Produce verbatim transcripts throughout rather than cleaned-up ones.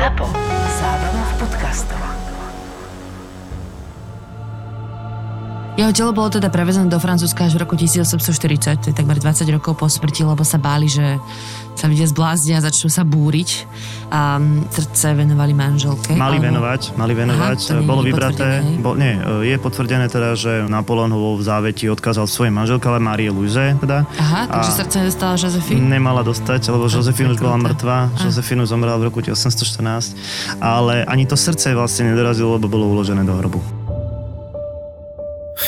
Zapo. Zábava v podcastoch. Jeho telo bolo teda prevezené do Francúzska až v roku tisíc osemsto štyridsať, to je takmer dvadsať rokov po smrti, lebo sa báli, že sa ľudia zbláznia a začnú sa búriť. A srdce venovali manželke. Mali alebo... venovať, mali venovať. Aha, bolo vybraté, bo, nie, je potvrdené teda, že Napoleon ho v závetí odkázal svojej manželke, ale Márie Luise teda. Aha, takže srdce nedostala Joséphine? Nemala dostať, lebo Joséphine už bola mŕtva. Joséphine už zomrela v roku osemsto štrnásť, ale ani to srdce vlastne nedorazilo, lebo bolo uložené do hrobu.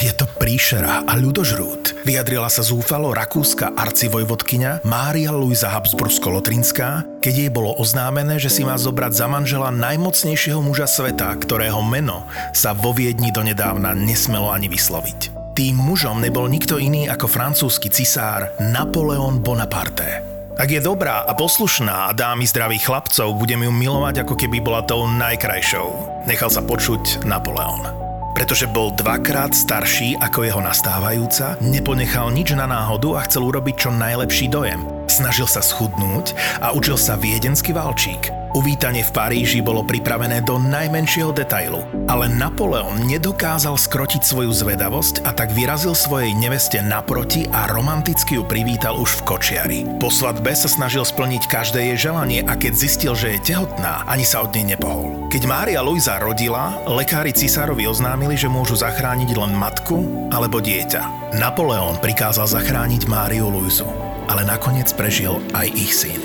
Je to príšera a ľudožrút. Vyjadrila sa zúfalo rakúska arcivojvodkyňa Mária Luisa Habsbursko-Lotrinská, keď jej bolo oznámené, že si má zobrať za manžela najmocnejšieho muža sveta, ktorého meno sa vo Viedni donedávna nesmelo ani vysloviť. Tým mužom nebol nikto iný ako francúzsky cisár Napoleon Bonaparte. Ak je dobrá a poslušná a dá mi zdravých chlapcov, budem ju milovať, ako keby bola tou najkrajšou. Nechal sa počuť Napoleon. Pretože bol dvakrát starší ako jeho nastávajúca, neponechal nič na náhodu a chcel urobiť čo najlepší dojem. Snažil sa schudnúť a učil sa viedenský valčík. Uvítanie v Paríži bolo pripravené do najmenšieho detailu, ale Napoleon nedokázal skrotiť svoju zvedavosť a tak vyrazil svojej neveste naproti a romanticky ju privítal už v kočiari. Po svadbe sa snažil splniť každé jej želanie a keď zistil, že je tehotná, ani sa od nej nepohol. Keď Mária Luisa rodila, lekári cisárovi oznámili, že môžu zachrániť len matku alebo dieťa. Napoleon prikázal zachrániť Máriu Luisu, ale nakoniec prežil aj ich syn.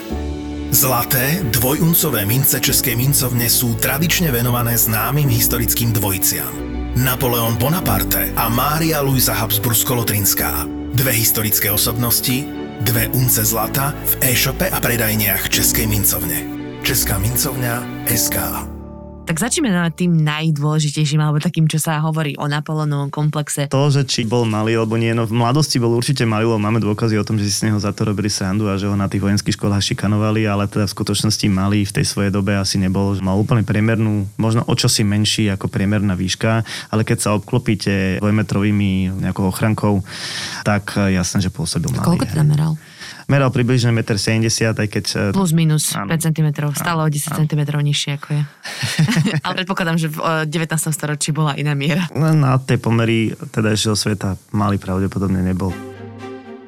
Zlaté, dvojuncové mince Českej mincovne sú tradične venované známym historickým dvojiciam. Napoleon Bonaparte a Mária Luisa Habsbursko-Lotrinská. Dve historické osobnosti, dve unce zlata v e-shope a predajniach Českej mincovne. Česká mincovňa es ká. Tak začneme na tým najdôležitejším, alebo takým, čo sa hovorí o Napoleonovom komplexe. To, že či bol malý, alebo nie, no v mladosti bol určite malý, lebo máme dôkazy o tom, že si z neho za to robili srandu a že ho na tých vojenských školách šikanovali, ale teda v skutočnosti malý v tej svojej dobe asi nebol. Mal úplne priemernú, možno o čosi menší ako priemerná výška, ale keď sa obklopíte dvojmetrovými nejakou ochrankou, tak jasné, že pôsobil malý. Koľko teda meral? Meral približne jeden celá sedemdesiat metra, aj keď... Plus minus áno, päť centimetrov, stále o desať centimetrov nižšie ako je. Ale predpokladám, že v devätnástom storočí bola iná miera. Na tej pomery tedajšieho sveta malý pravdepodobne nebol.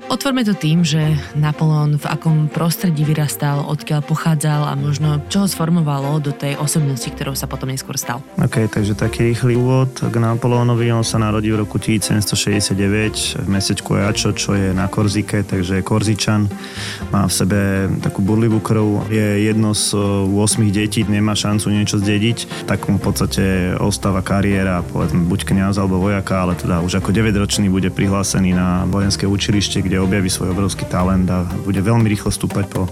Otvorme to tým, že Napoleon v akom prostredí vyrastal, odkiaľ pochádzal a možno čo ho sformovalo do tej osobnosti, ktorou sa potom neskôr stal. OK, takže taký rýchly úvod k Napoleonovi. On sa narodil v roku tisíc sedemsto šesťdesiatdeväť v mestečku Jačo, čo je na Korzike, takže je Korzičan. Má v sebe takú burlivú krv. Je jedno z osem detí, nemá šancu niečo zdediť. Tak mu v podstate ostáva kariéra, povedzme, buď kňaz alebo vojaka, ale teda už ako deväťročný bude prihlásený na vojenské učilište, kde objaví svoj obrovský talent a bude veľmi rýchlo stúpať po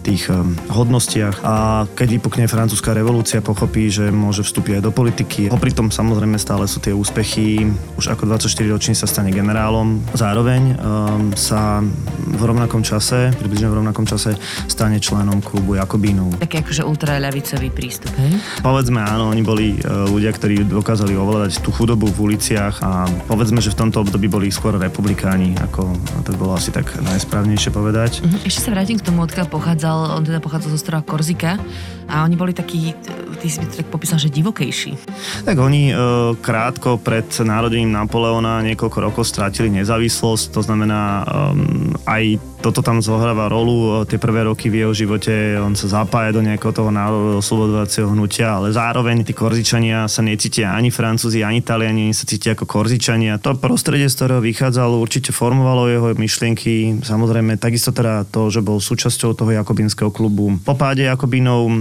tých hodnostiach. A keď vypukne francúzska revolúcia, pochopí, že môže vstúpiť aj do politiky. Popri tom samozrejme stále sú tie úspechy. Už ako dvadsaťštyriročný sa stane generálom. Zároveň um, sa v rovnakom čase, približne v rovnakom čase, stane členom klubu Jakobínov. Taký akože ultraľavicový prístup, hej? Povedzme áno, oni boli ľudia, ktorí dokázali ovládať tú chudobu v uliciach a povedzme, že v tomto období boli skôr republikáni, ako to bolo asi tak najsprávnejšie povedať. Ešte sa vrátim k tomu, odkiaľ pochádzal. On teda pochádzal z ostrova Korzika a oni boli takí, ty si tak popísal, že divokejší. Tak oni e, krátko pred národením Napoleona niekoľko rokov strátili nezávislosť, to znamená e, aj toto tam zohráva rolu. Tie prvé roky v jeho živote on sa zapája do nejakého toho národného oslobodovacieho hnutia, ale zároveň tí Korzičania sa necítia ani Francúzi, ani Taliani, sa cítia ako Korzičania. To prostredie, z ktorého vychádzalo, určite formovalo jeho myšlienky. Samozrejme, takisto teda to, že bol súčasťou toho jakobínskeho klubu. Po páde Jakobínov e,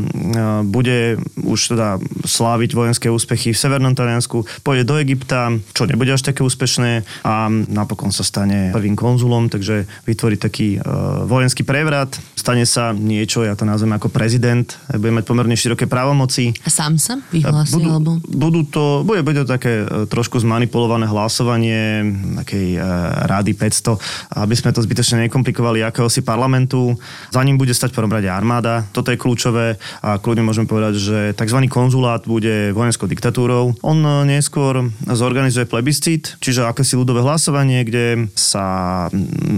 bude už teda sláviť vojenské úspechy v severnom Taliansku, pôjde do Egypta, čo nebude až také úspešné a napokon sa stane prvým konzulom, takže vytvorí taký vojenský prevrat, stane sa niečo, ja to nazvem ako prezident, bude mať pomerne široké právomoci. A sám sa vyhlásil? Budú, alebo... budú to, bude, bude to také trošku zmanipulované hlasovanie takej uh, rády päťsto, aby sme to zbytočne nekomplikovali akéhosi parlamentu. Za ním bude stať prvom rade armáda, toto je kľúčové a kľudne môžeme povedať, že tzv. Konzulát bude vojenskou diktatúrou. On neskôr zorganizuje plebiscit, čiže akési ľudové hlasovanie, kde sa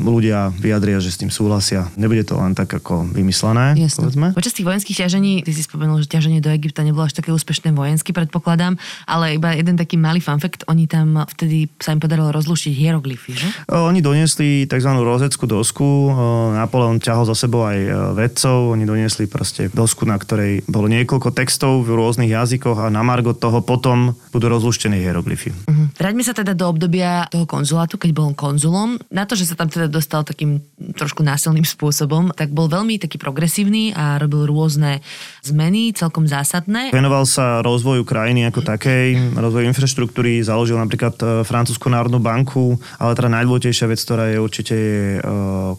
ľudia vyjadria, že s tým súhlasia. Nebude to len tak ako vymyslené, jasne, povedzme. Počas tých vojenských ťažení, ty si spomenul, že ťaženie do Egypta nebolo až také úspešné vojensky, predpokladám, ale iba jeden taký malý fun fact, oni tam vtedy sa im podarilo rozlušiť hieroglyfy, že? Oni doniesli tzv. Roseckú dosku, Napoleon ťahol za sebou aj vedcov, oni doniesli proste dosku, na ktorej bolo niekoľko textov v rôznych jazykoch a na margo toho potom budú rozluštené hieroglyfy. Uh-huh. Vráťme sa teda do obdobia toho konzulátu, keď bol konzulom. Na to, že sa tam teda dostal takým trošku násilným spôsobom, tak bol veľmi taký progresívny a robil rôzne zmeny, celkom zásadné. Venoval sa rozvoju krajiny ako takej, rozvoju infraštruktúry, založil napríklad Francúzsku národnú banku, ale teda najdôležitejšia vec, ktorá je určite je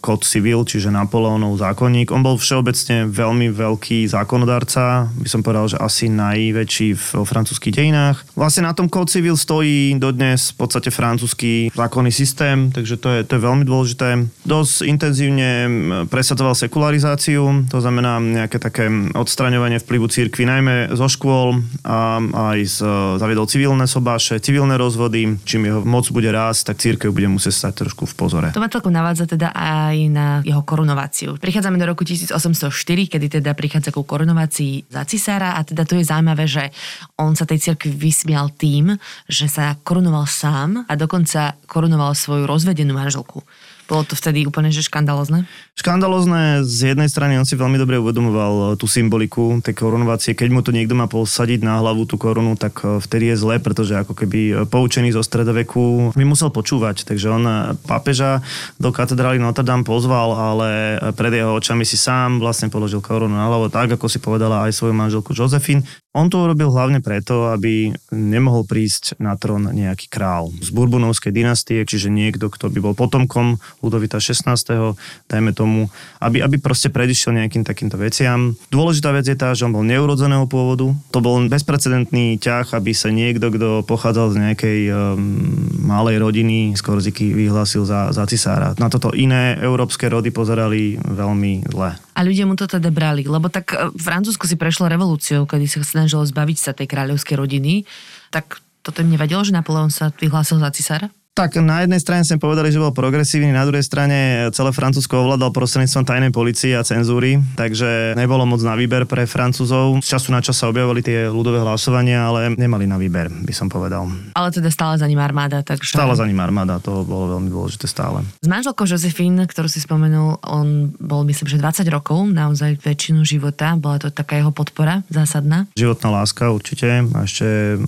Code civil, čiže Napoleónov zákonník. On bol všeobecne veľmi veľký zákonodárca, by som povedal, že asi najväčší v francúzských dejinách. Vlastne na tom Code civil stojí dodnes v podstate francúzsky zákonný systém, takže to je, to je veľmi dôležité. Dosť intenzívne presadzoval sekularizáciu, to znamená nejaké také odstraňovanie vplyvu cirkvi, najmä zo škôl, a aj z, zaviedol civilné sobáše, civilné rozvody, čím jeho moc bude rásť, tak cirkev bude musieť stať trošku v pozore. To ma celkom navádza teda aj na jeho korunováciu. Prichádzame do roku tisícosemstoštyri, kedy teda prichádza ku korunovácii za cisára, a teda to je zaujímavé, že on sa tej cirkvi vysmial tým, že sa korunoval sám a dokonca korunoval svoju rozvedenú manželku. Bolo to vtedy úplne, že škandalozné? Škandalozné, z jednej strany on si veľmi dobre uvedomoval tú symboliku tej korunovácie. Keď mu to niekto má posadiť na hlavu tú korunu, tak vtedy je zle, pretože ako keby poučený zo stredoveku by musel počúvať. Takže on pápeža do katedrály Notre-Dame pozval, ale pred jeho očami si sám vlastne položil korunu na hlavu, tak ako si povedala aj svoju manželku Joséphine. On to urobil hlavne preto, aby nemohol prísť na trón nejaký král z Bourbonovskej dynastie, čiže niekto, kto by bol potomkom Ľudovita šestnásteho, dajme tomu, aby, aby proste predišiel nejakým takýmto veciam. Dôležitá vec je tá, že on bol neurodzeného pôvodu. To bol bezprecedentný ťah, aby sa niekto, kto pochádzal z nejakej um, malej rodiny z Korziky, vyhlásil za, za cisára. Na toto iné európske rody pozerali veľmi zle. A ľudia mu to teda brali, lebo tak Francúzsko si prešlo revolúciou, kedy sa snažilo zbaviť sa tej kráľovskej rodiny. Tak toto im nevadilo, že Napoleon sa vyhlásil za cisára? Tak na jednej strane sme povedali, že bol progresívny, na druhej strane celé Francúzsko ovládal prostredníctvom tajnej polície a cenzúry, takže nebolo moc na výber pre Francúzov. Z času na čas sa objavovali tie ľudové hlasovania, ale nemali na výber, by som povedal. Ale teda stále za ním armáda, takže... Stále za ním armáda, to bolo veľmi dôležité stále. S manželkou Joséphine, ktorú si spomenul, on bol myslím, že dvadsať rokov, naozaj väčšinu života, bola to taká jeho podpora zásadná. Životná láska určite, a ešte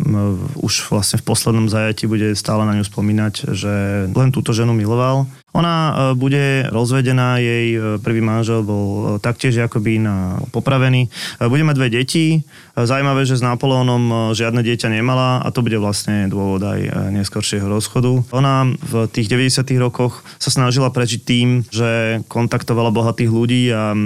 už vlastne v poslednom zajatí bude stále na ňu spomínať, že len túto ženu miloval. Ona bude rozvedená, jej prvý manžel bol taktiež Jakobín a popravený. Bude mať dve deti. Zajímavé, že s Napoleónom žiadne dieťa nemala, a to bude vlastne dôvod aj neskoršieho rozchodu. Ona v tých deväťdesiatych rokoch sa snažila prežiť tým, že kontaktovala bohatých ľudí a,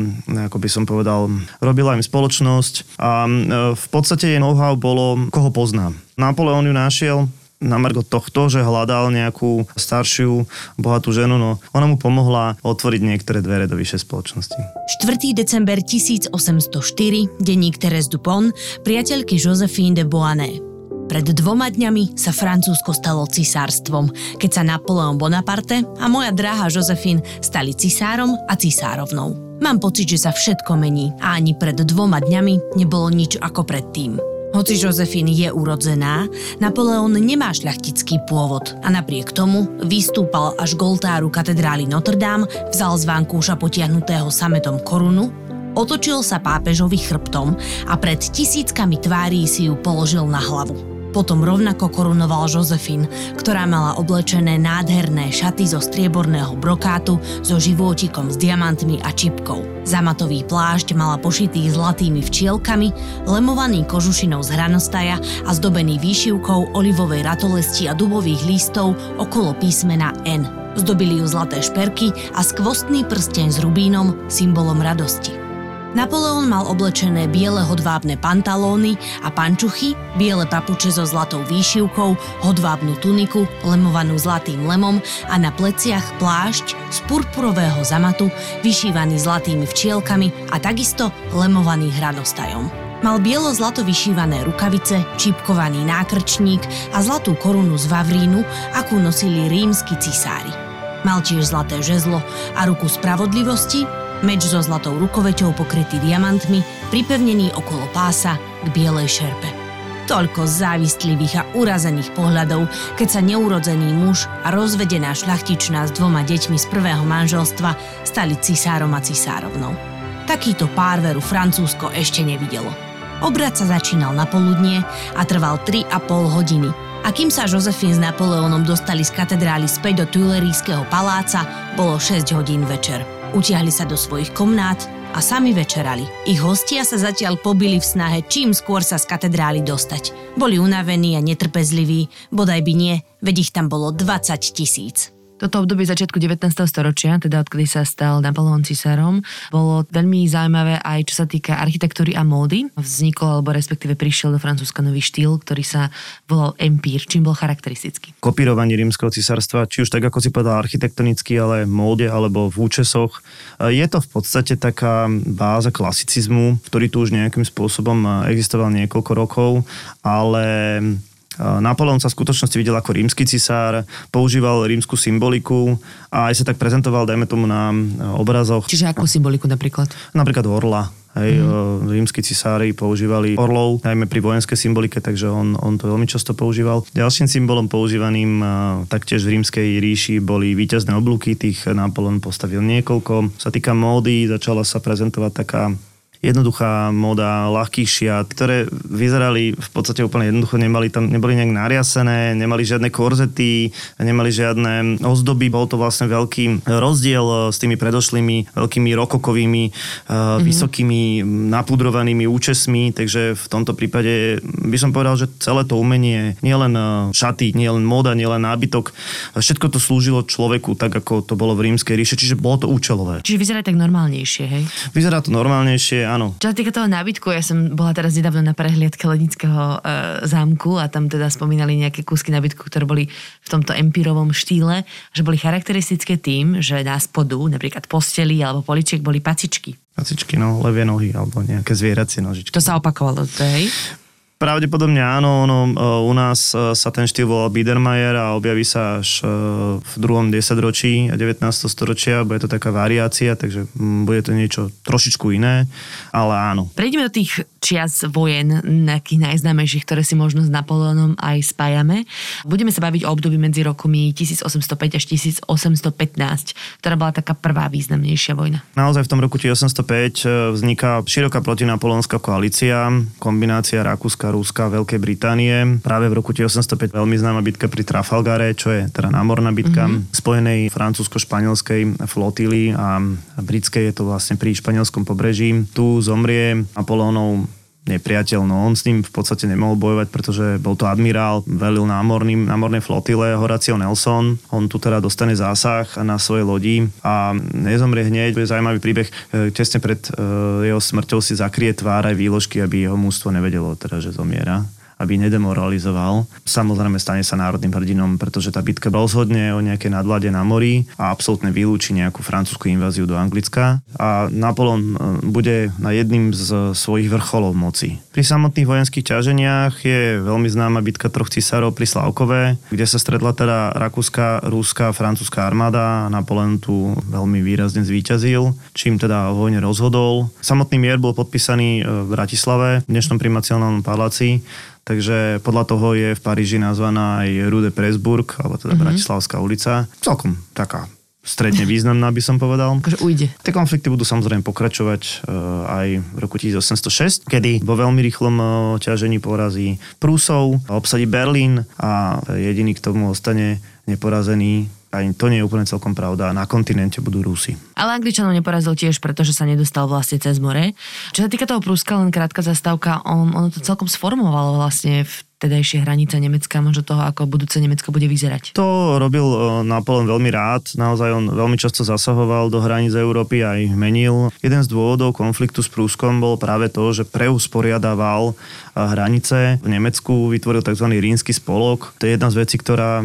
ako by som povedal, robila im spoločnosť, a v podstate jej know-how bolo, koho poznám. Napoleón ju našiel na margo tohto, že hľadal nejakú staršiu, bohatú ženu, no ona mu pomohla otvoriť niektoré dvere do vyššej spoločnosti. štvrtého december tisícosemstoštyri, denník Thérèse Dupont, priateľky Joséphine de Beauharnais. Pred dvoma dňami sa Francúzsko stalo cisárstvom, keď sa Napoleon Bonaparte a moja drahá Joséphine stali cisárom a cisárovnou. Mám pocit, že sa všetko mení a ani pred dvoma dňami nebolo nič ako predtým. Hoci Joséphine je urodzená, Napoleon nemá šľachtický pôvod a napriek tomu vystúpal až k oltáru katedrály Notre-Dame, vzal z vankúša potiahnutého sametom korunu, otočil sa pápežovi chrbtom a pred tisíckami tvári si ju položil na hlavu. Potom rovnako korunoval Joséphine, ktorá mala oblečené nádherné šaty zo strieborného brokátu so životíkom s diamantmi a čipkou. Zamatový plášť mala pošitý zlatými včielkami, lemovaný kožušinou z hranostaja a zdobený výšivkou olivovej ratolesti a dubových listov okolo písmena N. Zdobili ju zlaté šperky a skvostný prsteň s rubínom, symbolom radosti. Napoleon mal oblečené biele hodvábne pantalóny a pančuchy, biele papuče so zlatou výšivkou, hodvábnu tuniku, lemovanú zlatým lemom a na pleciach plášť z purpurového zamatu, vyšívaný zlatými včielkami a takisto lemovaný hranostajom. Mal bielo-zlato vyšívané rukavice, čipkovaný nákrčník a zlatú korunu z vavrínu, akú nosili rímski cisári. Mal tiež zlaté žezlo a ruku spravodlivosti, meč so zlatou rukoveťou pokrytý diamantmi, pripevnený okolo pása k bielej šerpe. Toľko závistlivých a urazených pohľadov, keď sa neurodzený muž a rozvedená šľachtičná s dvoma deťmi z prvého manželstva stali cisárom a cisárovnou. Takýto pár veru Francúzsko ešte nevidelo. Obrad sa začínal na poludnie a trval tri a pol hodiny. A kým sa Joséphine s Napoleónom dostali z katedrály späť do Tuilerijského paláca, bolo šesť hodín večer. Utiahli sa do svojich komnát a sami večerali. Ich hostia sa zatiaľ pobili v snahe čím skôr sa z katedrály dostať. Boli unavení a netrpezliví, bodaj by nie, veď ich tam bolo dvadsať tisíc. Toto obdobie začiatku devätnásteho storočia, teda odkedy sa stal Napoleon cisárom, bolo veľmi zaujímavé aj čo sa týka architektúry a módy. Vznikol, alebo respektíve prišiel do Francúzska nový štýl, ktorý sa volal Empír, čím bol charakteristický. Kopírovanie rímskeho cisárstva, či už tak, ako si povedal, architektonicky, ale v móde alebo v účesoch. Je to v podstate taká báza klasicizmu, ktorý tu už nejakým spôsobom existoval niekoľko rokov, ale... Napoleon sa v skutočnosti videl ako rímsky cisár, používal rímsku symboliku a aj sa tak prezentoval, dajme tomu, na obrazoch. Čiže akú symboliku napríklad? Napríklad orla. Hej, mm. Rímski cisári používali orlov, najmä pri vojenskej symbolike, takže on, on to veľmi často používal. Ďalším symbolom používaným taktiež v rímskej ríši boli víťazné oblúky, tých Napoleon postavil niekoľko. Sa týka módy, začala sa prezentovať taká jednoduchá móda ľahkých šiat, ktoré vyzerali v podstate úplne jednoducho, nemali tam, neboli nejak nariasené, nemali žiadne korzety, nemali žiadne ozdoby. Bol to vlastne veľký rozdiel s tými predošlými veľkými rokokovými, mm-hmm. vysokými, napudrovanými účesmi, takže v tomto prípade by som povedal, že celé to umenie, nielen šaty, nielen móda, nielen nábytok, všetko to slúžilo človeku tak, ako to bolo v rímskej ríše, čiže bolo to účelové. Čiže vyzerá tak normálnejšie, hej? Vyzerá to normálnejšie. Áno. Čo sa týka toho nábytku, ja som bola teraz nedávno na prehliadke Lednického e, zámku a tam teda spomínali nejaké kúsky nábytku, ktoré boli v tomto empírovom štýle, že boli charakteristické tým, že na spodu, napríklad posteli alebo poličiek, boli pacičky. Pacičky, no, levie nohy alebo nejaké zvieracie nožičky. To sa opakovalo, hej? Pravdepodobne áno, ono, u nás sa ten štýl volal Biedermeier a objaví sa až v druhom desaťročí devätnásteho storočia, bude to taká variácia, takže bude to niečo trošičku iné, ale áno. Prejdeme do tých čias vojen, nejakých najznámejších, ktoré si možno s Napoleónom aj spájame. Budeme sa baviť o období medzi rokmi tisícosemstopäť až tisícosemstopätnásť, ktorá bola taká prvá významnejšia vojna. Naozaj v tom roku tisícosemstopäť vzniká široká protinapoleonská koalícia, kombinácia Rakúska, Ruska, Veľkej Británie. Práve v roku tisícosemstopäť veľmi známa bitka pri Trafalgare, čo je teda námorná bitka, mm-hmm. spojenej francúzsko-španielskej flotily a britskej, je to vlastne pri španielskom pobreží. Tu zomrie Napoleónov nepriateľ, no on s ním v podstate nemohol bojovať, pretože bol to admirál, velil námorným, námornej flotile Horacio Nelson. On tu teda dostane zásah na svojej lodi a nezomrie hneď. To je zaujímavý príbeh. Tesne pred jeho smrťou si zakrie tvár aj výložky, aby jeho mužstvo nevedelo, teda, že zomiera, aby nedemoralizoval. Samozrejme stane sa národným hrdinom, pretože tá bitka rozhodne o nejakej nadvláde na mori a absolútne vylúči nejakú francúzsku inváziu do Anglicka a Napoleon bude na jedným z svojich vrcholov moci. Pri samotných vojenských ťaženiach je veľmi známa bitka troch cisárov pri Slavkove, kde sa stredla teda rakúska, ruská, francúzska armáda a Napoleon tu veľmi výrazne zvíťazil, čím teda o vojne rozhodol. Samotný mier bol podpísaný v Bratislave, v dnešnom primaciálnom paláci. Takže podľa toho je v Paríži nazvaná aj Rue de Presbourg, alebo teda mm-hmm. Bratislavská ulica. Celkom taká stredne významná, by som povedal. Akože ujde. Tie konflikty budú samozrejme pokračovať aj v roku tisícosemstošesť, kedy vo veľmi rýchlom ťažení porazí Prúsov, obsadí Berlín a jediný k tomu ostane neporazený. A to nie je úplne celkom pravda. Na kontinente budú Rusi. Ale Angličanov neporazil tiež, pretože sa nedostal vlastne cez more. Čo sa týka toho Prúska, len krátka zastávka, on, ono to celkom sformovalo vlastne v tedajšie hranice Nemecka, možno toho, ako budúce Nemecko bude vyzerať. To robil Napoleon veľmi rád. Naozaj on veľmi často zasahoval do hraníc Európy a ich menil. Jeden z dôvodov konfliktu s Prúskom bol práve to, že preusporiadaval hranice. V Nemecku vytvoril tzv. Rínsky spolok. To je jedna z vecí, ktorá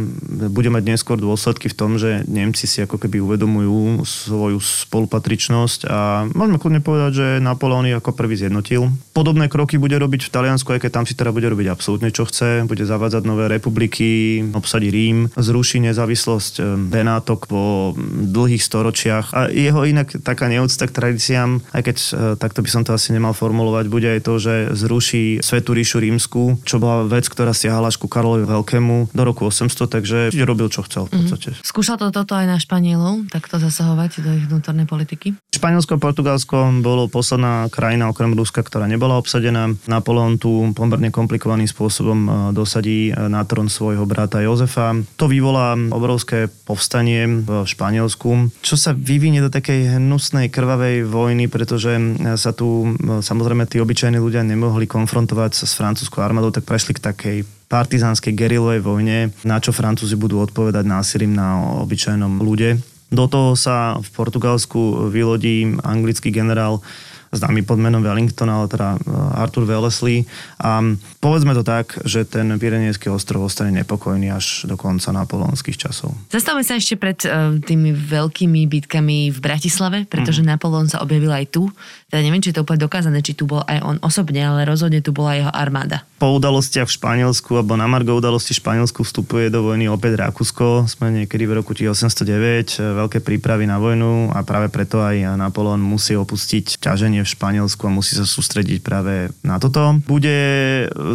bude mať neskôr dôsledky v tom, že Nemci si ako keby uvedomujú svoju spolupatričnosť a môžeme kľudne povedať, že Napoleon ich ako prvý zjednotil. Podobné kroky bude robiť v Taliansku, aj keď tam si teda bude robiť absolútne čo chce, bude zavádzať nové republiky, obsadí Rím, zruší nezávislosť Benátok po dlhých storočiach. A jeho inak taká neúcta k tradíciám, aj keď takto by som to asi nemal formulovať, bude aj to, že zruší Svätú ríšu rímsku, čo bola vec, ktorá siahala až ku Karolovi Veľkému do roku osemsto, takže robil, čo chcel v podstate. Mm. Skúšal to toto aj na Španielov, takto zasahovať do ich vnútornej politiky? Španielsko a Portugalsko bolo posledná krajina okrem Ruska, ktorá nebola obsadená. Napoleon tu pomerne komplikovaným spôsobom dosadí na trón svojho brata Jozefa. To vyvolá obrovské povstanie v Španielsku, čo sa vyvinie do takej hnusnej krvavej vojny, pretože sa tu samozrejme tí obyčajní ľudia nemohli konfrontovať s francúzskou armádou, tak prešli k takej partizánskej gerilovej vojne, na čo Francúzi budú odpovedať násilím na obyčajnom ľude. Do toho sa v Portugalsku vylodí anglický generál známy pod menom Wellington, ale teda Artur Wellesley. A povedzme to tak, že ten Pyrenejský ostrov ostane nepokojný až do konca napoleonských časov. Zastavme sa ešte pred tými veľkými bitkami v Bratislave, pretože mm. Napoleon sa objavil aj tu. Teda neviem, či je to úplne dokázané, či tu bol aj on osobne, ale rozhodne tu bola jeho armáda. Po udalostiach v Španielsku, alebo na margo udalosti v Španielsku vstupuje do vojny opäť Rakúsko. Sme niekedy v roku osemsto deväť, veľké prípravy na vojnu a práve preto aj Napoleon musí opustiť ťaženie v Španielsku a musí sa sústrediť práve na toto. Bude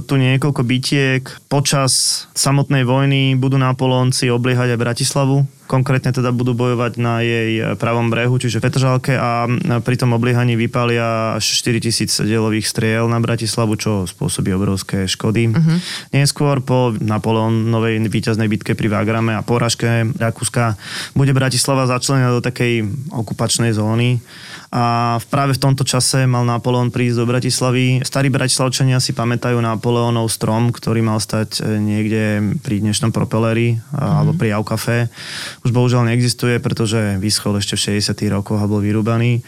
tu niekoľko bitiek. Počas samotnej vojny budú Napoleonci obliehať aj Bratislavu. Konkrétne teda budú bojovať na jej pravom brehu, čiže v Petržalke, a pri tom obliehaní vypália až štyritisíc delových striel na Bratislavu, čo spôsobí obrovské škody. Uh-huh. Neskôr po Napoleónovej víťaznej bitke pri Wagrame a porážke Rakúska bude Bratislava začlenená do takej okupačnej zóny a práve v tomto čase mal Napoleón prísť do Bratislavy. Starí bratislavčania si pamätajú Napoleónov strom, ktorý mal stať niekde pri dnešnom Propeleri uh-huh. alebo pri Jaukafe. Už bohužiaľ neexistuje, pretože vyschol ešte v šesťdesiatych rokoch a bol vyrúbaný.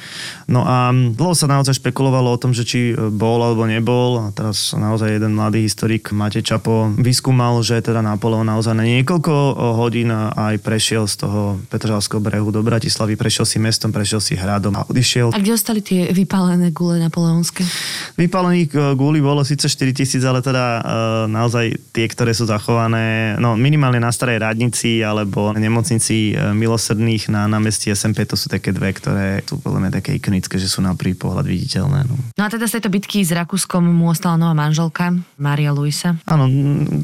No a dlho sa naozaj špekulovalo o tom, že či bol alebo nebol. A teraz naozaj jeden mladý historik, Matej Čapo, vyskúmal, že teda Napoleon naozaj na niekoľko hodín aj prešiel z toho Petržalského brehu do Bratislavy, prešiel si mestom, prešiel si hradom a odišiel. A kde ostali tie vypálené gule napoleonské? Vypálených gúli bolo síce štyritisíc, ale teda naozaj tie, ktoré sú zachované, no minimálne na Starej Radnici alebo nemocnici Milosrdných na námestí es em pé, to sú také dve, ktoré sú podľa mňa také ikonické, že sú na prvý pohľad viditeľné. No. no a teda z tejto bitky s Rakúskom mu ostala nová manželka, Mária Luisa. Áno,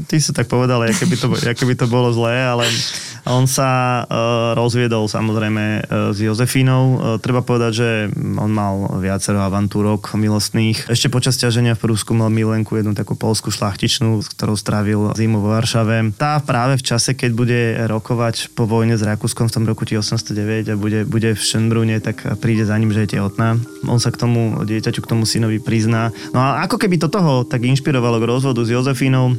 ty si tak povedal, aké by to, aké by to bolo zlé, ale on sa uh, rozviedol samozrejme uh, s Jozefínou. Uh, treba povedať, že on mal viacero avantúrok milostných. Ešte počas ťaženia v Prúsku mal milenku, jednu takú polskú šlachtičnú, s ktorou strávil zimu vo Varšave. Tá práve v čase, keď bude rokovať po vojne s Rakúskom v tom roku osemsto deväť a bude, bude v Schönbrunne, tak príde za ním, že je tehotná. On sa k tomu dieťaťu, k tomu synovi prizná. No a ako keby to toho tak inšpirovalo k rozvodu s Jozefínou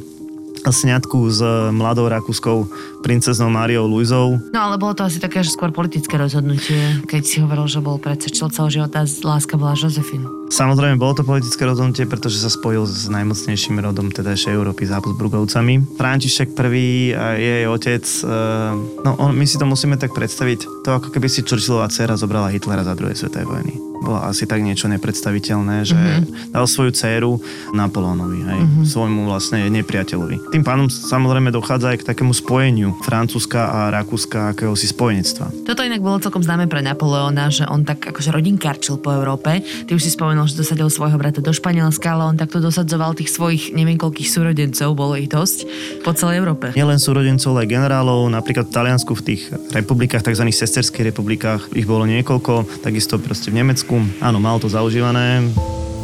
a sňatku s mladou rakúskou princeznou Máriou Luizou. No ale bolo to asi také, že skôr politické rozhodnutie, keď si hovoril, že bol predsedčil celého života, láska bola Joséphine. Samozrejme, bolo to politické rozhodnutie, pretože sa spojil s najmocnejším rodom tedajšej Európy, s Habsburgovcami. František prvý, jej otec, no on, my si to musíme tak predstaviť, to ako keby si Churchillova dcéra zobrala Hitlera za druhej svetovej vojny. Bolo asi tak niečo nepredstaviteľné, že mm-hmm. dal svoju dcéru Napoleonovi, hej, mm-hmm. svojmu vlastne nepriateľovi. Tým pánom samozrejme dochádza aj k takému spojeniu Francúzska a Rakúska akéhosi spojenectva. Toto inak bolo celkom známe pre Napoleona, že on tak akože rodinkarčil po Európe. Ty už si spomenul, že dosadil svojho brata do Španielska, ale on takto dosadzoval tých svojich neviem koľkých súrodencov, bolo ich dosť po celej Európe. Nielen súrodencov, ale aj generálov, napríklad v Taliansku v tých republikách, tzv. Sesterských republikách, ich bolo niekoľko, takisto proste v Nemecku. Áno, málo to zaužívané.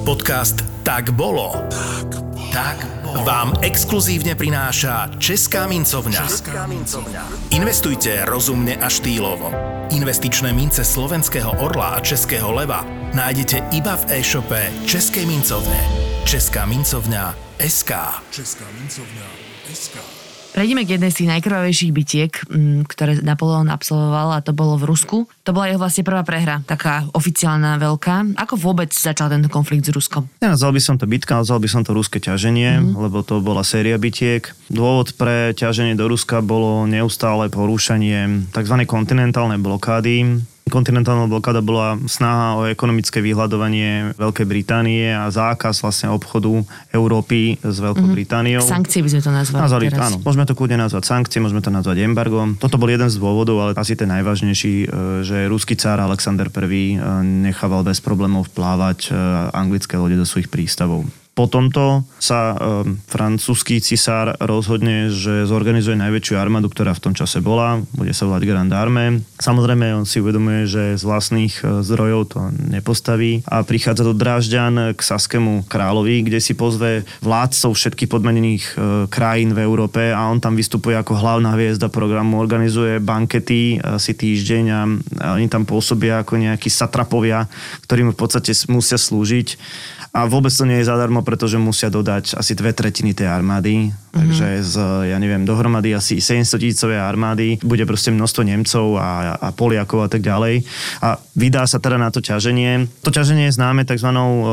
Podcast Tak bolo. Tak bolo. Tak bolo. Vám exkluzívne prináša Česká mincovňa. Česká mincovňa. Investujte rozumne a štýlovo. Investičné mince slovenského orla a českého leva nájdete iba v e-shope Českej mincovne. Česká mincovňa es ká. Česká mincovňa es ká. Prejdeme k jednej z tých najkrvavejších bitiek, ktoré Napoleon absolvoval, a to bolo v Rusku. To bola jeho vlastne prvá prehra, taká oficiálna, veľká. Ako vôbec začal tento konflikt s Ruskom? Nenazval by som to bitka, nazval by som to ruské ťaženie, mm-hmm. lebo to bola séria bitiek. Dôvod pre ťaženie do Ruska bolo neustále porúšanie tzv. Kontinentálnej blokády, Kontinentálna blokáda bola snaha o ekonomické vyhľadovanie Veľkej Británie a zákaz vlastne obchodu Európy s Veľkou mm-hmm. Britániou. Sankcie by sme to nazvali. Nazvali, áno. Môžeme to kľudne nazvať sankcie, môžeme to nazvať embargom. Toto bol jeden z dôvodov, ale asi ten najvážnejší, že ruský cár Alexander Prvý nechával bez problémov plávať anglické lode do svojich prístavov. Po tomto sa e, francúzsky cisár rozhodne, že zorganizuje najväčšiu armádu, ktorá v tom čase bola. Bude sa volať Grand Armée. Samozrejme, on si uvedomuje, že z vlastných zdrojov to nepostaví a prichádza do Drážďan k saskému kráľovi, kde si pozve vládcov všetkých podmenených e, krajín v Európe a on tam vystupuje ako hlavná hviezda programu, organizuje bankety asi týždeň a, a oni tam pôsobia ako nejakí satrapovia, ktorým v podstate musia slúžiť. A vôbec to nie je zadarmo, pretože musia dodať asi dve tretiny tej armády. Mm-hmm. Takže z, ja neviem, dohromady asi sedemstotisícovej armády bude proste množstvo Nemcov a, a Poliakov a tak ďalej. A vydá sa teda na to ťaženie. To ťaženie je známe takzvanou um,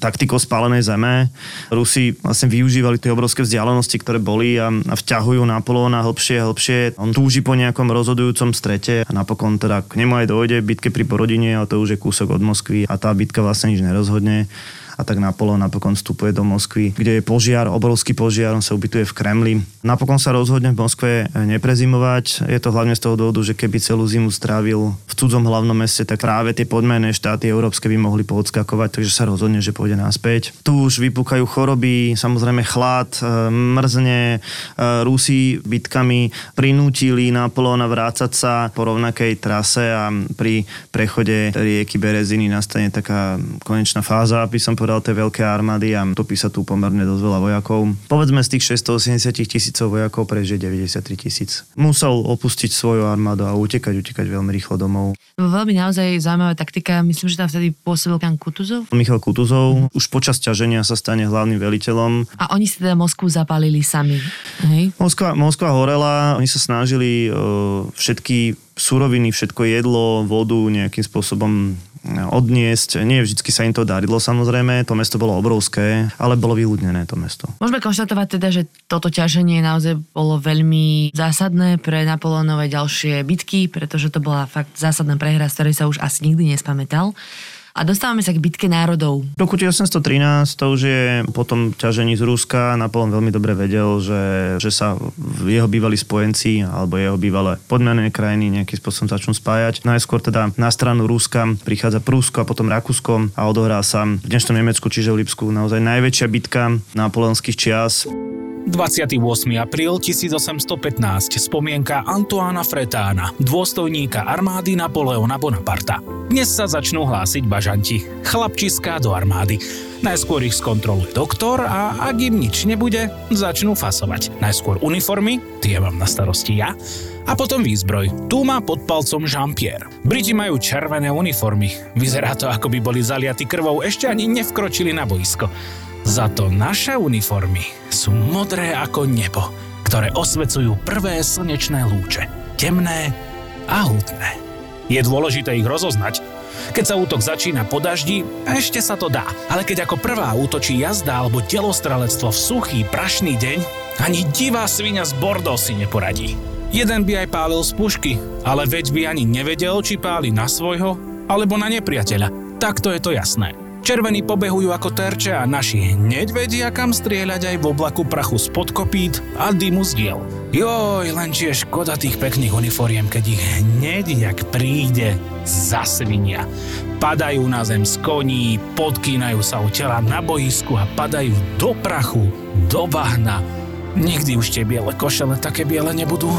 taktikou spálenej zeme. Rusi vlastne využívali tie obrovské vzdialenosti, ktoré boli a, a vťahujú Napoleona hlbšie a hlbšie. On túži po nejakom rozhodujúcom strete a napokon teda k nemu aj dojde bitke pri Borodine, a to už je kúsok od Moskvy a tá bitka vlastne nič nerozhodne. A tak Napoleon napokon vstupuje do Moskvy, kde je požiar, obrovský požiar, on sa ubytuje v Kremli. Napokon sa rozhodne v Moskve neprezimovať. Je to hlavne z toho dôvodu, že keby celú zimu strávil v cudzom hlavnom meste, tak práve tie podmenené štáty európske by mohli poodskakovať, takže sa rozhodne, že pôjde naspäť. Tu už vypúkajú choroby, samozrejme chlad, mrzne. Rusi bitkami prinútili Napoleona vrácať sa po rovnakej trase a pri prechode rieky Bereziny nastane taká konečná fáza, aby som podal tej veľké armády a topí sa tu pomerne dosť veľa vojakov. Povedzme, z tých šesťstoosemdesiat tisícov vojakov prežije deväťdesiattri tisíc. Musel opustiť svoju armádu a utekať, utekať veľmi rýchlo domov. Veľmi naozaj zaujímavá taktika. Myslím, že tam vtedy pôsobil pán Kutuzov. Michal Kutuzov. Už počas ťaženia sa stane hlavným veliteľom. A oni si teda Moskvu zapálili sami. Hej? Moskva, Moskva horela. Oni sa snažili uh, všetky suroviny, všetko jedlo, vodu nejakým spôsobom odniesť. Nie vždycky sa im to darilo, samozrejme. To mesto bolo obrovské, ale bolo vyľudnené to mesto. Môžeme konštatovať teda, že toto ťaženie naozaj bolo veľmi zásadné pre Napoleonové ďalšie bitky, pretože to bola fakt zásadná prehra, z ktorej sa už asi nikdy nespamätal. A dostávame sa k bitke národov. V roku osemnásťstotrinásť, to už je potom ťažení z Ruska. Napoleon veľmi dobre vedel, že, že sa jeho bývalí spojenci alebo jeho bývalé podmenené krajiny nejakým spôsobom začnú spájať. Najskôr teda na stranu Ruska prichádza Prúsko a potom Rakúsko a odohrá sa v dnešnom Nemecku, čiže v Lipsku, naozaj najväčšia bitka napoleonských čias. dvadsiateho ôsmeho apríla tisícosemstopätnásť spomienka Antoána Fretána, dôstojníka armády Napoleona Bonaparta. Dnes sa začnú hlásiť bažanti, chlapčiská do armády. Najskôr ich skontroluje doktor a ak im nič nebude, začnú fasovať. Najskôr uniformy, tie mám na starosti ja, a potom výzbroj. Tu má pod palcom Jean-Pierre. Briti majú červené uniformy. Vyzerá to, ako by boli zaliaty krvou, ešte ani nevkročili na boisko. Za to naše uniformy sú modré ako nebo, ktoré osvecujú prvé slnečné lúče. Temné a hutné. Je dôležité ich rozoznať. Keď sa útok začína po daždi, ešte sa to dá. Ale keď ako prvá útočí jazda alebo telostrelectvo v suchý, prašný deň, ani divá svinia z Bordeaux si neporadí. Jeden by aj pálil z pušky, ale veď by ani nevedel, či páli na svojho alebo na nepriateľa. Takto je to jasné. Červení pobehujú ako terče a naši hneď vedia, kam strieľať aj v oblaku prachu spod kopít a dymu z diel. Joj, len či je škoda tých pekných uniforiem, keď ich hneď, jak príde, zasvinia. Padajú na zem z koní, podkýnajú sa o tela na boisku a padajú do prachu, do bahna. Nikdy už tie biele košele také biele nebudú.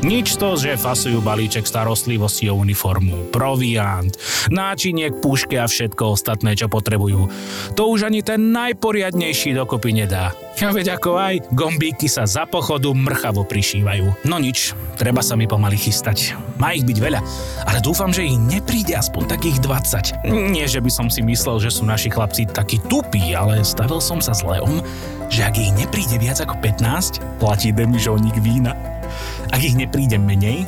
Nič to, že fasujú balíček starostlivosti o uniformu, proviant, náčiniek, pušky a všetko ostatné, čo potrebujú. To už ani ten najporiadnejší dokopy nedá. A veď ako aj, gombíky sa za pochodu mrchavo prišívajú. No nič, treba sa mi pomaly chystať. Má ich byť veľa, ale dúfam, že ich nepríde aspoň takých dvadsať. Nie, že by som si myslel, že sú naši chlapci takí tupí, ale stavil som sa s Leom, že ak ich nepríde viac ako pätnásť, platí demižónik vína. Ak ich nepríde menej,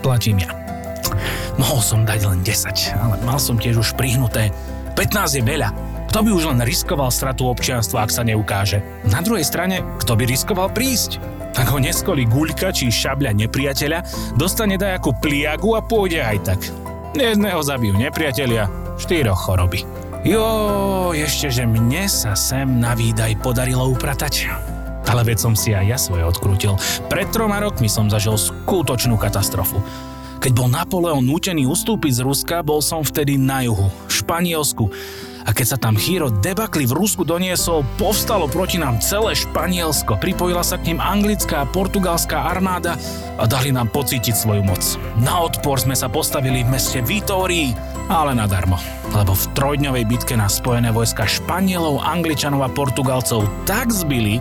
platím ja. Mohol som dať len desať, ale mal som tiež už prihnuté. pätnásť je veľa. Kto by už len riskoval stratu občianstva, ak sa neukáže? Na druhej strane, kto by riskoval prísť? Ak ho neskolí guľka či šabľa nepriateľa, dostane dajakú pliagu a pôjde aj tak. Jedného zabijú nepriatelia, štyroch choroby. Jo, ešte že mne sa sem na výdaj podarilo upratať. Ale veď som si aj ja svoje odkrútil. Pred troma rokmi som zažil skutočnú katastrofu. Keď bol Napoleon nútený ustúpiť z Ruska, bol som vtedy na juhu, v Španielsku. A keď sa tam chýro debakli v Rusku doniesol, povstalo proti nám celé Španielsko. Pripojila sa k nim anglická a portugalská armáda a dali nám pocítiť svoju moc. Na odpor sme sa postavili v meste Vitórii, ale nadarmo. Lebo v trojdňovej bitke na spojené vojska Španielov, Angličanov a Portugalcov tak zbili,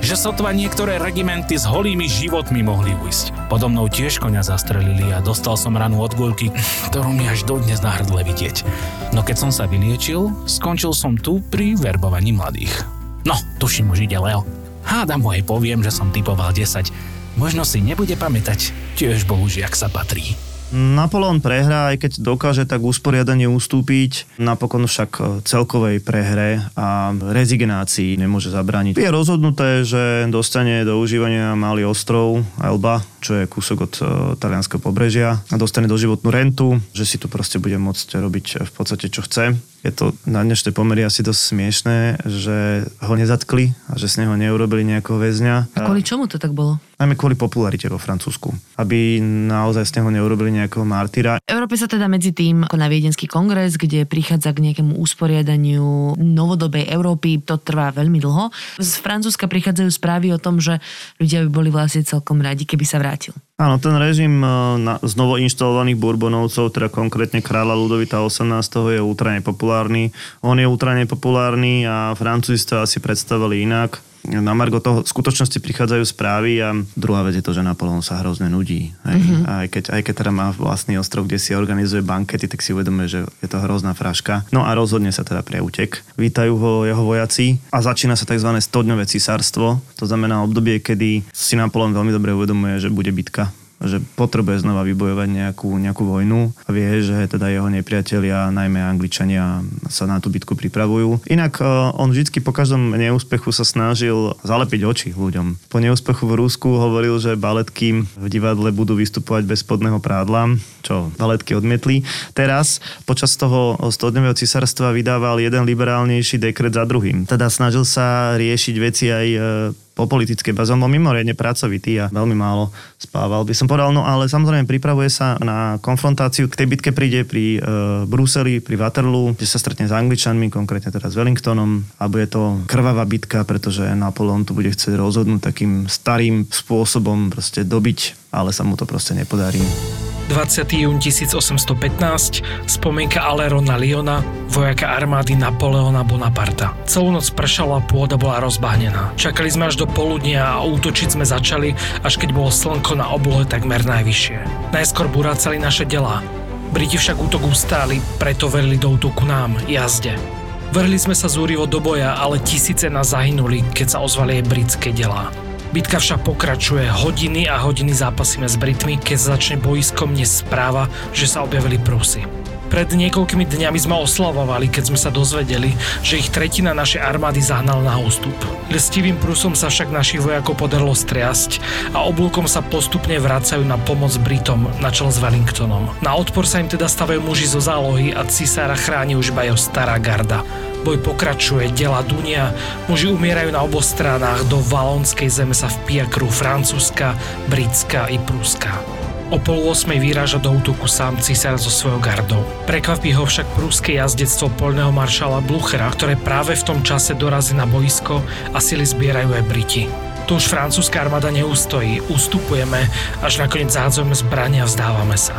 že sotva niektoré regimenty s holými životmi mohli ujsť. Podo mnou tiež koňa zastrelili a dostal som ranu od guľky, ktorú mi až dodnes na hrdle vidieť. No keď som sa vyliečil, skončil som tu pri verbovaní mladých. No, tuším už ide Leo. Hádam mu aj poviem, že som typoval desať. Možno si nebude pamätať, tiež bohužiak sa patrí. Napoleon prehrá, aj keď dokáže tak usporiadanie ustúpiť, napokon však celkovej prehre a rezignácii nemôže zabrániť. Je rozhodnuté, že dostane do užívania malý ostrov Elba, čo je kúsok od talianskeho pobrežia, a dostane doživotnú rentu, že si tu proste bude môcť robiť v podstate čo chce. Je to na dnešné pomery asi dosť smiešné, že ho nezatkli a že z neho neurobili nejakého väzňa. A kvôli čomu to tak bolo? Najmä kvôli popularite vo Francúzsku. Aby naozaj z neho neurobili nejakého martyra. V Európe sa teda medzi tým koná Viedenský kongres, kde prichádza k nejakému usporiadaniu novodobej Európy. To trvá veľmi dlho. Z Francúzska prichádzajú správy o tom, že ľudia by boli vlastne celkom radi, keby sa vrátil. Áno, ten režim znovu inštalovaných Bourbonovcov, teda konkrétne kráľa Ľudovita osemnásteho je ultrane populárny. On je ultrane populárny a Francúzi to asi predstavili inak. Na margo toho v skutočnosti prichádzajú správy a druhá vec je to, že Napoleon sa hrozne nudí. Aj, mm-hmm. aj, keď, aj keď teda má vlastný ostrov, kde si organizuje bankety, tak si uvedomuje, že je to hrozná fraška. No a rozhodne sa teda pre útek. Vítajú ho jeho vojaci a začína sa tzv. stodňové cisárstvo. To znamená obdobie, kedy si Napoleon veľmi dobre uvedomuje, že bude bitka, že potrebuje znova vybojovať nejakú, nejakú vojnu a vie, že teda jeho nepriatelia, najmä Angličania, sa na tú bitku pripravujú. Inak on vždycky po každom neúspechu sa snažil zalepiť oči ľuďom. Po neúspechu v Rusku hovoril, že baletky v divadle budú vystupovať bez spodného prádla, čo baletky odmietli. Teraz počas toho stodňového cisárstva vydával jeden liberálnejší dekret za druhým. Teda snažil sa riešiť veci aj po politické báze. On bol mimoriadne pracovitý a veľmi málo spával, by som povedal. No ale samozrejme pripravuje sa na konfrontáciu. K tej bitke príde pri e, Bruseli, pri Waterloo, kde sa stretne s Angličanmi, konkrétne teraz s Wellingtonom, a bude to krvavá bitka, pretože Napoleon tu bude chcieť rozhodnúť takým starým spôsobom, proste dobiť, ale sa mu to proste nepodarí. dvadsiateho júna tisícosemstopätnásť spomienka Alerona Liona, vojaka armády Napoleona Bonaparta. Celú noc pršala, pôda bola rozbahnená. Čakali sme až do poludnia a útočiť sme začali, až keď bolo slnko na oblohe takmer najvyššie. Najskôr burácali naše delá. Briti však útok ustáli, preto verili do útoku nám, jazde. Vrhli sme sa zúrivo do boja, ale tisíce nás zahynuli, keď sa ozvali aj britské delá. Bitka však pokračuje, hodiny a hodiny zápasíme s Britmi, keď začne boiskom dnes správa, že sa objavili Prusy. Pred niekoľkými dňami sme oslavovali, keď sme sa dozvedeli, že ich tretina našej armády zahnala na ústup. Lestivým Prusom sa však našich vojakov podarilo striasť a oblúkom sa postupne vracajú na pomoc Britom na čele s Wellingtonom. Na odpor sa im teda stavajú muži zo zálohy a cisára chráni už iba jeho stará garda. Boj pokračuje, dela dunia, muži umierajú na oboch stranách, do valonskej zeme sa vpíja krv francúzska, britská i pruská. O pol ôsmej vyráža do útoku sám cisár so svojou gardou. Prekvapí ho však prúske jazdectvo poľného maršala Blüchera, ktoré práve v tom čase dorazí na boisko a sily zbierajú aj Briti. Tu už francúzska armáda neustojí, ustupujeme, až nakoniec zahádzujeme zbrania a vzdávame sa.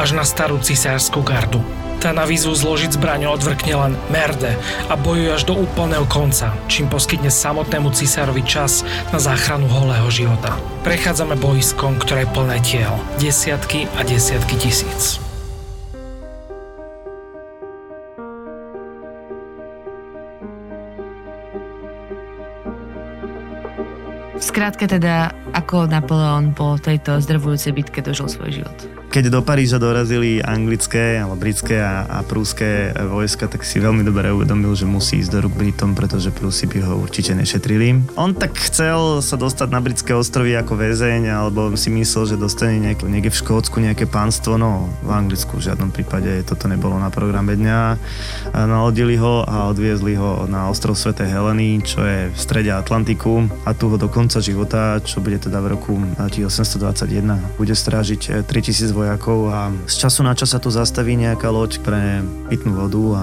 Až na starú cisárskú gardu. Tá na výzvu zložiť zbraň odvrkne len merde a bojuje až do úplného konca, čím poskytne samotnému cisárovi čas na záchranu holého života. Prechádzame bojiskom, ktoré je plné tiel. Desiatky a desiatky tisíc. Skrátka teda, ako Napoleon po tejto zdrvujúcej bitke dožil svoj život. Keď do Paríža dorazili anglické alebo britské a, a prúské vojska, tak si veľmi dobre uvedomil, že musí ísť do rúk Britom, pretože Prúsi by ho určite nešetrili. On tak chcel sa dostať na britské ostrovy ako väzeň, alebo si myslel, že dostane nejaké, niekde v Škótsku nejaké pánstvo, no v Anglicku v žiadnom prípade toto nebolo na programe dňa. Nalodili ho a odviezli ho na ostrov Svätej Heleny, čo je v strede Atlantiku, a tu ho do konca života, čo bude teda v roku osemnásť dvadsaťjeden, bude strážiť tritisíc vojakov. A z času na čas sa tu zastaví nejaká loď pre pitnú vodu a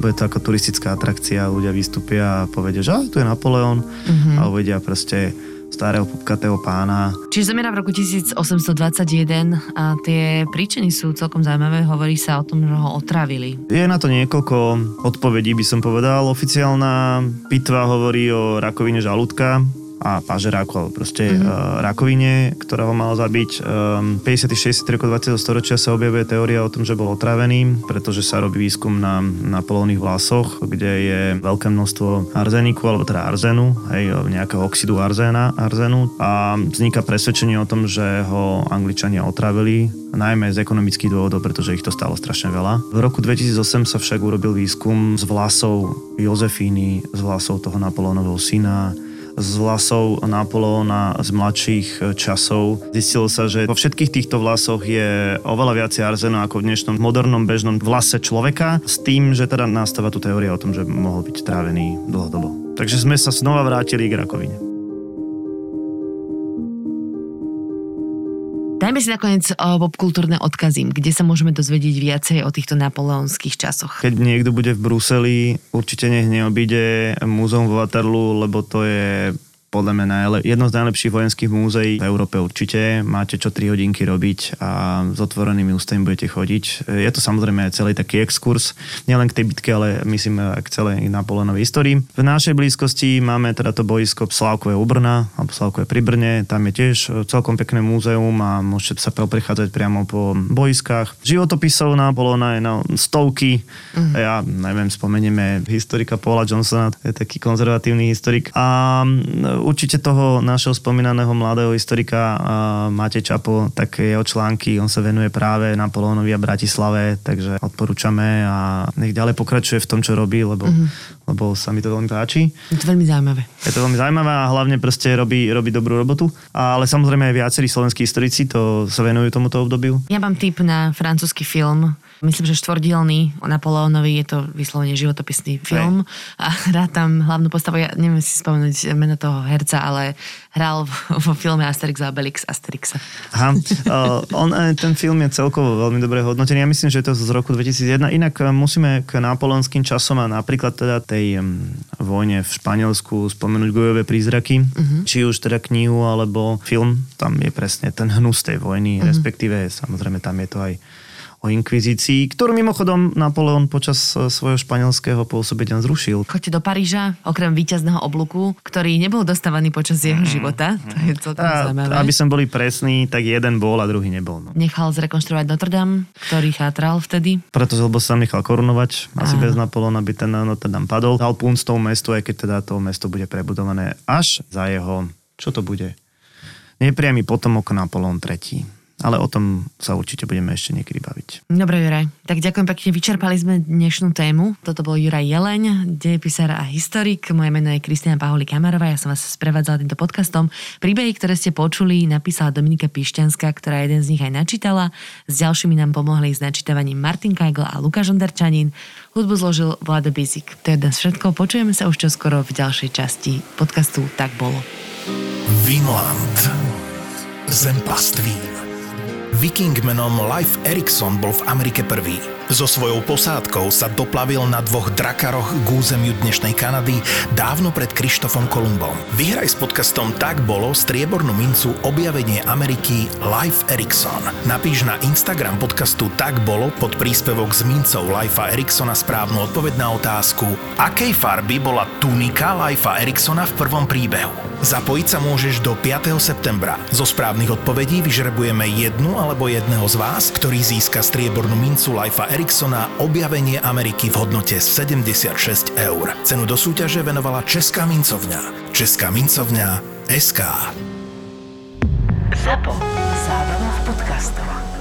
bude to ako turistická atrakcia. Ľudia vystúpia a povedia, že tu je Napoleon, mm-hmm. a uvedia proste starého pupkatého pána. Čiže zomieral v roku osemnásť dvadsaťjeden a tie príčiny sú celkom zaujímavé. Hovorí sa o tom, že ho otravili. Je na to niekoľko odpovedí, by som povedal. Oficiálna pitva hovorí o rakovine žalúdka a pažeráku, alebo proste mm-hmm. uh, rakovine, ktorá ho mala zabiť. Um, päťdesiaty šiesty rok dvadsiateho storočia sa objavuje teória o tom, že bol otravený, pretože sa robí výskum na Napoleónových vlasoch, kde je veľké množstvo arzeniku, alebo teda arzenu, hej, nejakého oxidu arzéna, arzenu, a vzniká presvedčenie o tom, že ho Angličania otravili, najmä z ekonomických dôvodov, pretože ich to stálo strašne veľa. V roku dvetisícosem sa však urobil výskum z vlasov Jozefíny, z vlasov toho Napoleónovho syna, z vlasov Napoleóna z mladších časov. Zistilo sa, že vo všetkých týchto vlasoch je oveľa viac arzénu ako v dnešnom modernom bežnom vlase človeka, s tým, že teda nastáva tu teória o tom, že mohol byť trávený dlhodobo. Takže sme sa znova vrátili k rakovine. Dajme si nakoniec popkultúrne odkazy, kde sa môžeme dozvedieť viacej o týchto napoleonských časoch. Keď niekto bude v Bruseli, určite nech neobíde múzeum vo Waterloo, lebo to je podľa mňa najle- jedno z najlepších vojenských múzeí v Európe určite. Máte čo tri hodinky robiť a s otvorenými ústami budete chodiť. Je to samozrejme celý taký exkurs, nielen k tej bitke, ale myslím k celej Napoleónovej histórii. V našej blízkosti máme teda to boisko Slavkové u Brna, alebo Slavkové pri Brne. Tam je tiež celkom pekné múzeum a môžete sa prechádzať priamo po boiskách. Životopisov Napoleóna je na stovky. Mm. Ja neviem, spomenieme historika Paula Johnsona, je taký konzervatívny historik. A určite toho našeho spomínaného mladého historika Matej Čapo, tak jeho články, on sa venuje práve Napoleónovi a Bratislave, takže odporúčame a nech ďalej pokračuje v tom, čo robí, lebo, mm-hmm. lebo sa mi to veľmi páči. Je to veľmi zaujímavé. Je to veľmi zaujímavé a hlavne proste robí, robí dobrú robotu, ale samozrejme aj viacerí slovenskí historici to sa venujú tomuto obdobiu. Ja mám tip na francúzsky film, myslím, že štvordielný o Napoleónovi, je to vyslovene životopisný film, hey. A hrá tam hlavnú postavu, ja neviem si spomenúť meno toho herca, ale hral vo filme Asterix a Obelix Asterixa. Aha, on, ten film je celkovo veľmi dobre hodnotený, ja myslím, že je to z roku dvetisícjeden, inak musíme k napoleonským časom a napríklad teda tej vojne v Španielsku spomenúť Gojové prízraky, uh-huh. či už teda knihu alebo film, tam je presne ten hnus tej vojny, uh-huh. respektíve samozrejme tam je to aj o inkvizícii, ktorú mimochodom Napoleon počas svojho španielského pôsobenia zrušil. Chodte do Paríža, okrem víťazného obluku, ktorý nebol dostávaný počas jeho života. Mm. To je celkom zaujímavé. Aby sme boli presní, tak jeden bol a druhý nebol. No. Nechal zrekonštruovať Notre-Dame, ktorý chátral vtedy. Pretože lebo sa nechal korunovať. Asi a. bez Napoleona by ten Notre-Dame padol. Dal púnstou mestu, aj keď teda to mesto bude prebudované až za jeho, čo to bude? Nepriamy potomok Napoleon tretí. Ale o tom sa určite budeme ešte niekedy baviť. Dobre, Juraj. Tak ďakujem pekne, vyčerpali sme dnešnú tému. Toto bol Juraj Jeleň, dejepisár a historik. Moje meno je Kristína Paholík-Hamarová. Ja som vás sprevádzala týmto podcastom. Príbehy, ktoré ste počuli, napísala Dominika Pišťanská, ktorá jeden z nich aj načítala. S ďalšími nám pomohli s načítavaním Martin Kajgl a Lukáš Ondarčanin. Hudbu zložil Vlado Bizik. To je dnes všetko. Počujeme sa už čoskoro v ďalšej časti podcastu Tak bolo. Vinland. Zem pastvín. Viking menom Leif Eriksson bol v Amerike prvý. So svojou posádkou sa doplavil na dvoch drakaroch k územiu dnešnej Kanady dávno pred Krištofom Kolumbom. Vyhraj s podcastom Tak bolo striebornú mincu Objavenie Ameriky Leif Eriksson. Napíš na Instagram podcastu Tak bolo pod príspevok s mincou Leifa Eriksona správnu odpoveď na otázku, akej farby bola tunika Leifa Eriksona v prvom príbehu. Zapojiť sa môžeš do piateho septembra. Zo správnych odpovedí vyžrebujeme jednu alebo jedného z vás, ktorý získa striebornú mincu Leifa Eriksona Objavenie Ameriky v hodnote sedemdesiatšesť eur. Cenu do súťaže venovala Česká mincovňa. Česká mincovňa es ká. Zapo. Zábrná v podcastovách.